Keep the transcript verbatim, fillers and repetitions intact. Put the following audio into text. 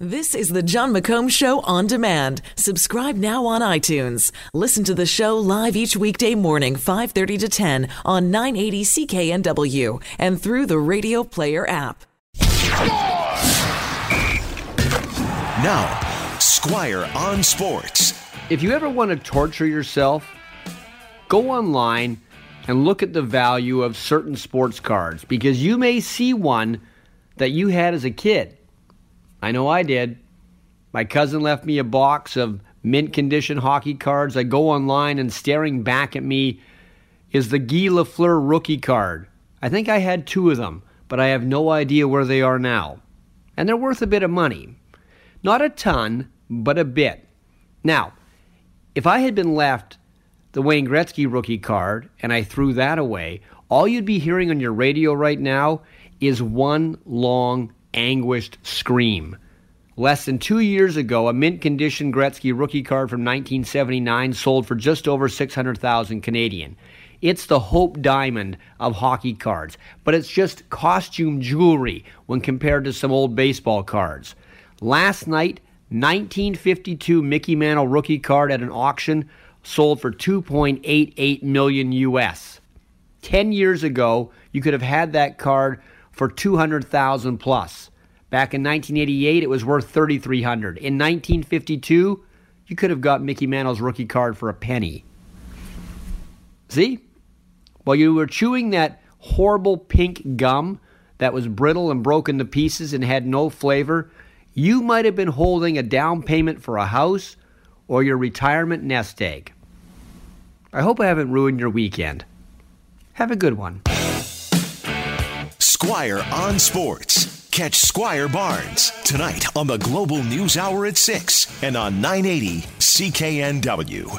This is the John McComb Show On Demand. Subscribe now on iTunes. Listen to the show live each weekday morning, five thirty to ten on nine eighty C K N W and through the Radio Player app. Now, Squire on Sports. If you ever want to torture yourself, go online and look at the value of certain sports cards, because you may see one that you had as a kid. I know I did. My cousin left me a box of mint condition hockey cards. I go online and staring back at me is the Guy Lafleur rookie card. I think I had two of them, but I have no idea where they are now. And they're worth a bit of money. Not a ton, but a bit. Now, if I had been left the Wayne Gretzky rookie card and I threw that away, all you'd be hearing on your radio right now is one long anguished scream. Less than two years ago, a mint-condition Gretzky rookie card from nineteen seventy-nine sold for just over six hundred thousand Canadian. It's the Hope Diamond of hockey cards, but it's just costume jewelry when compared to some old baseball cards. Last night, nineteen fifty-two Mickey Mantle rookie card at an auction sold for two point eight eight million U S. Ten years ago, you could have had that card for two hundred thousand plus. Back in nineteen eighty-eight, it was worth thirty-three hundred. In nineteen fifty-two, you could have got Mickey Mantle's rookie card for a penny. See? While you were chewing that horrible pink gum that was brittle and broken to pieces and had no flavor, you might have been holding a down payment for a house or your retirement nest egg. I hope I haven't ruined your weekend. Have a good one. Squire on Sports. Catch Squire Barnes tonight on the Global News Hour at six and on nine eighty C K N W.